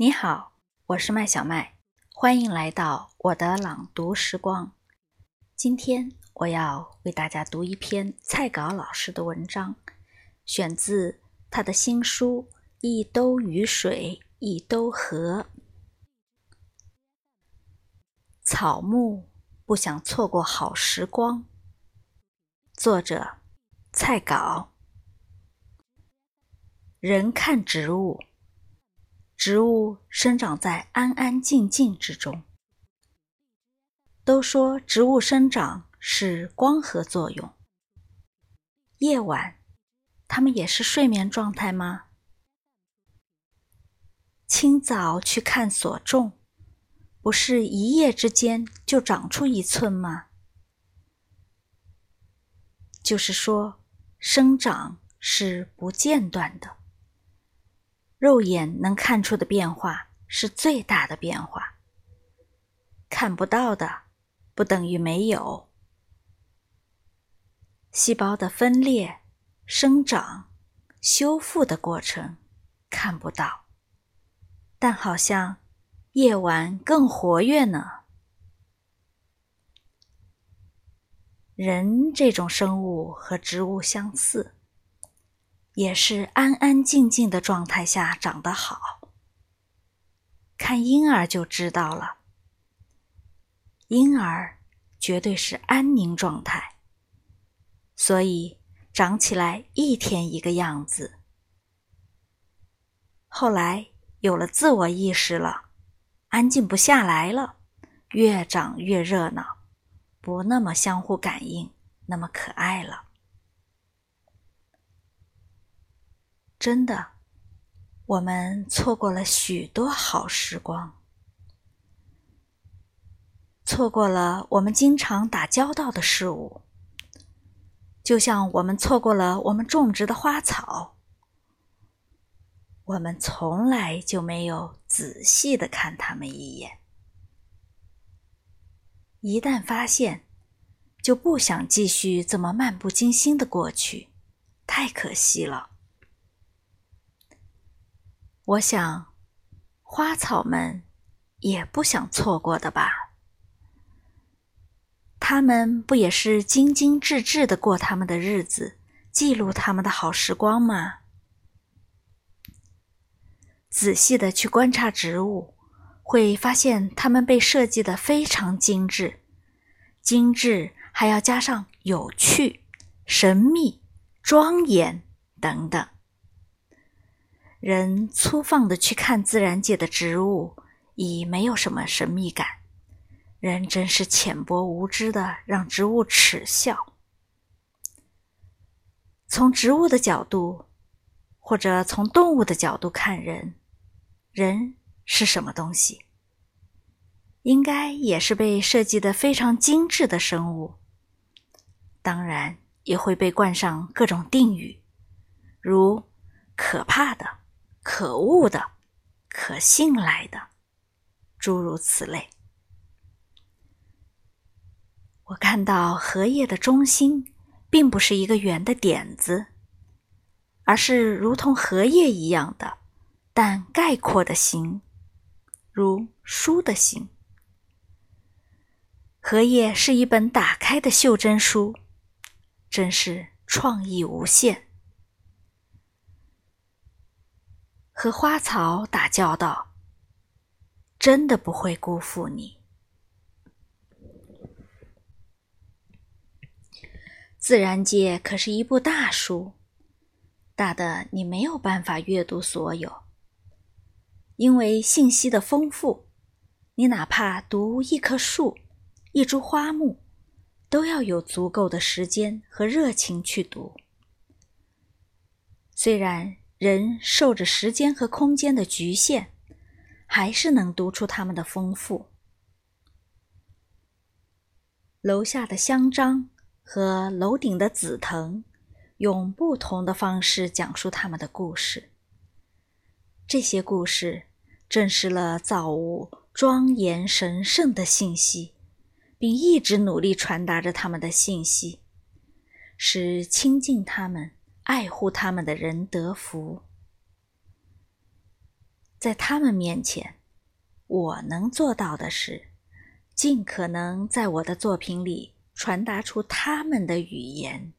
你好，我是麦小麦，欢迎来到我的朗读时光。今天我要为大家读一篇蔡镐老师的文章，选自他的新书《一兜雨水一兜河》。草木不想错过好时光，作者蔡镐。人看植物，植物生长在安安静静之中。都说植物生长是光合作用。夜晚，它们也是睡眠状态吗？清早去看所种，不是一夜之间就长出一寸吗？就是说，生长是不间断的。肉眼能看出的变化是最大的变化，看不到的不等于没有。细胞的分裂、生长、修复的过程看不到，但好像夜晚更活跃呢。人这种生物和植物相似，也是安安静静的状态下长得好。看婴儿就知道了，婴儿绝对是安宁状态，所以长起来一天一个样子。后来有了自我意识了，安静不下来了，越长越热闹，不那么相互感应，那么可爱了。真的，我们错过了许多好时光，错过了我们经常打交道的事物，就像我们错过了我们种植的花草。我们从来就没有仔细地看它们一眼，一旦发现，就不想继续这么漫不经心地过去，太可惜了。我想，花草们也不想错过的吧？他们不也是精精致致地过他们的日子，记录他们的好时光吗？仔细地去观察植物，会发现它们被设计得非常精致，精致还要加上有趣、神秘、庄严等等。人粗放地去看自然界的植物，已没有什么神秘感。人真是浅薄无知的，让植物耻笑。从植物的角度，或者从动物的角度看人，人是什么东西？应该也是被设计得非常精致的生物，当然也会被冠上各种定语，如可怕的、可恶的、可信赖的，诸如此类。我看到荷叶的中心并不是一个圆的点子，而是如同荷叶一样的但概括的形，如书的形。荷叶是一本打开的袖珍书，真是创意无限。和花草打交道，真的不会辜负你。自然界可是一部大书，大的你没有办法阅读所有，因为信息的丰富，你哪怕读一棵树、一株花木，都要有足够的时间和热情去读。虽然人受着时间和空间的局限，还是能读出它们的丰富。楼下的香樟和楼顶的紫藤，用不同的方式讲述它们的故事。这些故事证实了造物庄严神圣的信息，并一直努力传达着它们的信息，使亲近它们、爱护他们的人得福。在他们面前，我能做到的是尽可能在我的作品里传达出他们的语言。